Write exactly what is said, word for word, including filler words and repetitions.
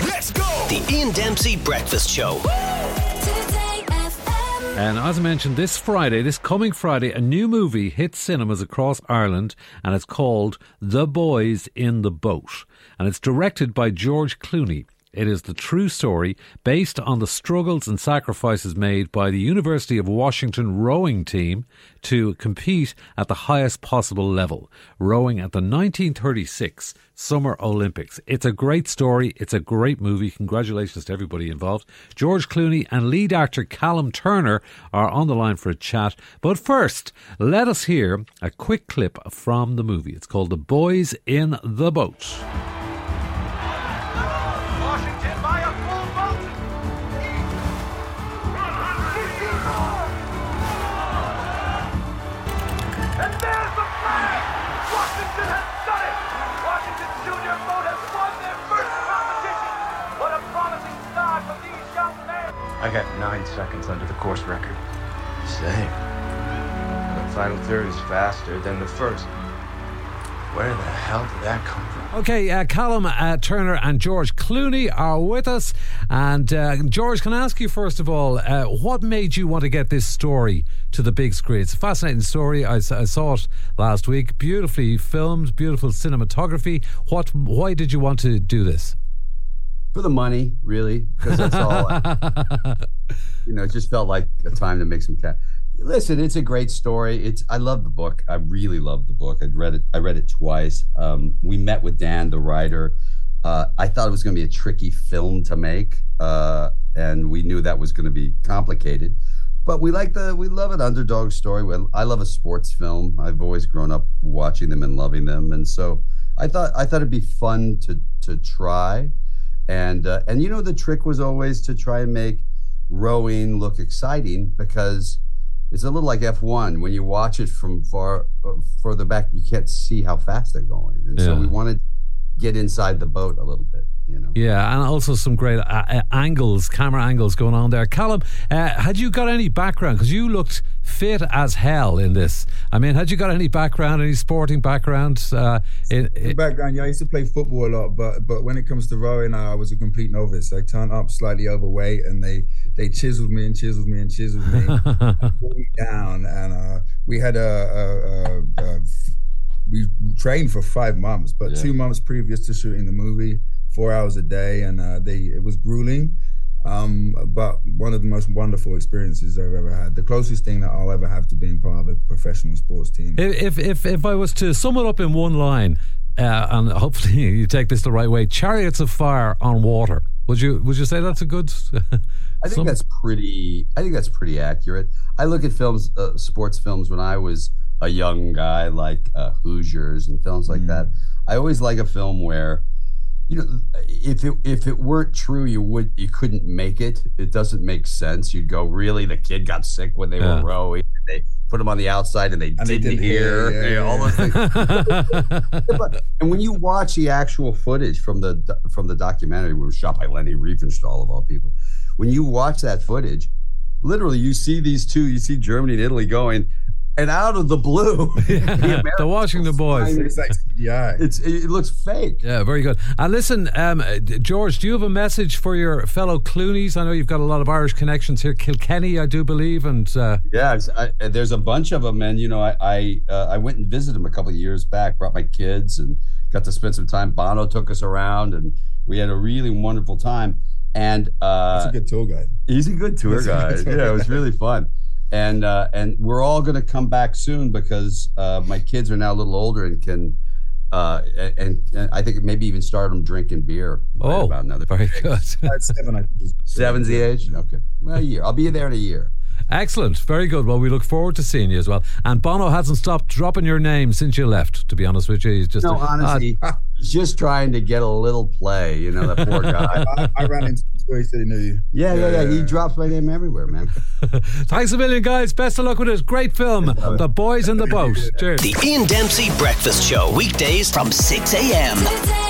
Let's go! The Ian Dempsey Breakfast Show. And as I mentioned, this Friday, this coming Friday, a new movie hits cinemas across Ireland, and it's called The Boys in the Boat. And it's directed by George Clooney. It is the true story based on the struggles and sacrifices made by the University of Washington rowing team to compete at the highest possible level, rowing at the nineteen thirty-six Summer Olympics. It's a great story. It's a great movie. Congratulations to everybody involved. George Clooney and lead actor Callum Turner are on the line for a chat. But first, let us hear a quick clip from the movie. It's called The Boys in the Boat. I got nine seconds under the course record. Same. The final third is faster than the first. Where the hell did that come from? Okay, uh, Callum uh, Turner and George Clooney are with us. And uh, George, can I ask you first of all, uh, what made you want to get this story to the big screen? It's a fascinating story. I, I saw it last week. Beautifully filmed, beautiful cinematography. What? Why did you want to do this? For the money, really, because that's all. I, you know, it just felt like a time to make some cash. Listen, it's a great story. It's I love the book. I really love the book. I read it. I read it twice. Um, we met with Dan, the writer. Uh, I thought it was going to be a tricky film to make, uh, and we knew that was going to be complicated. But we like the we love an underdog story. I love a sports film. I've always grown up watching them and loving them, and so I thought I thought it'd be fun to to try. And, uh, and you know, the trick was always to try and make rowing look exciting, because it's a little like F one. When you watch it from far, uh, further back, you can't see how fast they're going. And yeah. so we wanted to get inside the boat a little bit, you know. Yeah, and also some great uh, angles, camera angles going on there. Callum, uh, had you got any background? Because you looked fit as hell in this. I mean, had you got any background, any sporting background? Uh, in, in background, yeah, I used to play football a lot, but but when it comes to rowing, I was a complete novice. I turned up slightly overweight, and they they chiseled me and chiseled me and chiseled me, and pulled me down, and uh, we had a, a, a, a we trained for five months, but yeah. two months previous to shooting the movie, four hours a day, and uh, they it was grueling. Um, but one of the most wonderful experiences I've ever had. The closest thing that I'll ever have to being part of a professional sports team. If if if I was to sum it up in one line, uh, and hopefully you take this the right way, chariots of fire on water. Would you would you say that's a good? I think sum? that's pretty. I think that's pretty accurate. I look at films, uh, sports films, when I was a young guy, like uh, Hoosiers and films like mm. that. I always like a film where, you know, if it if it weren't true, you would you couldn't make it. It doesn't make sense. You'd go, really? The kid got sick when they yeah. were rowing. They put him on the outside, and they, and didn't, they didn't hear. hear. Yeah, yeah. All those things. And when you watch the actual footage from the from the documentary, we were shot by Lenny Riefenstahl of all people. When you watch that footage, literally, you see these two. You see Germany and Italy going. And out of the blue, yeah, the they're watching the boys. It's like, yeah, it's it looks fake. Yeah, very good. And listen, um, George, do you have a message for your fellow Clooneys? I know you've got a lot of Irish connections here, Kilkenny, I do believe, and uh... yeah, I, there's a bunch of them. And you know, I I, uh, I went and visited them a couple of years back. Brought my kids and got to spend some time. Bono took us around, and we had a really wonderful time. And uh, he's a good tour guide. He's a good tour guide. Yeah, it was really fun. And uh, and we're all going to come back soon, because uh, my kids are now a little older and can uh, and, and I think maybe even start them drinking beer. Right oh, about another very day. Good. Seven, I think. Seven's the age. Okay, well, a year. I'll be there in a year. Excellent, very good. Well, we look forward to seeing you as well. And Bono hasn't stopped dropping your name since you left. To be honest with you, he's just no, a, honestly, uh, he's just trying to get a little play. You know, that poor guy. I, I ran into. He said he knew you. Yeah, yeah, yeah. yeah. He drops my name everywhere, man. Thanks a million, guys. Best of luck with this great film, The Boys in the Boat. Cheers. The Ian Dempsey Breakfast Show, weekdays from six a.m.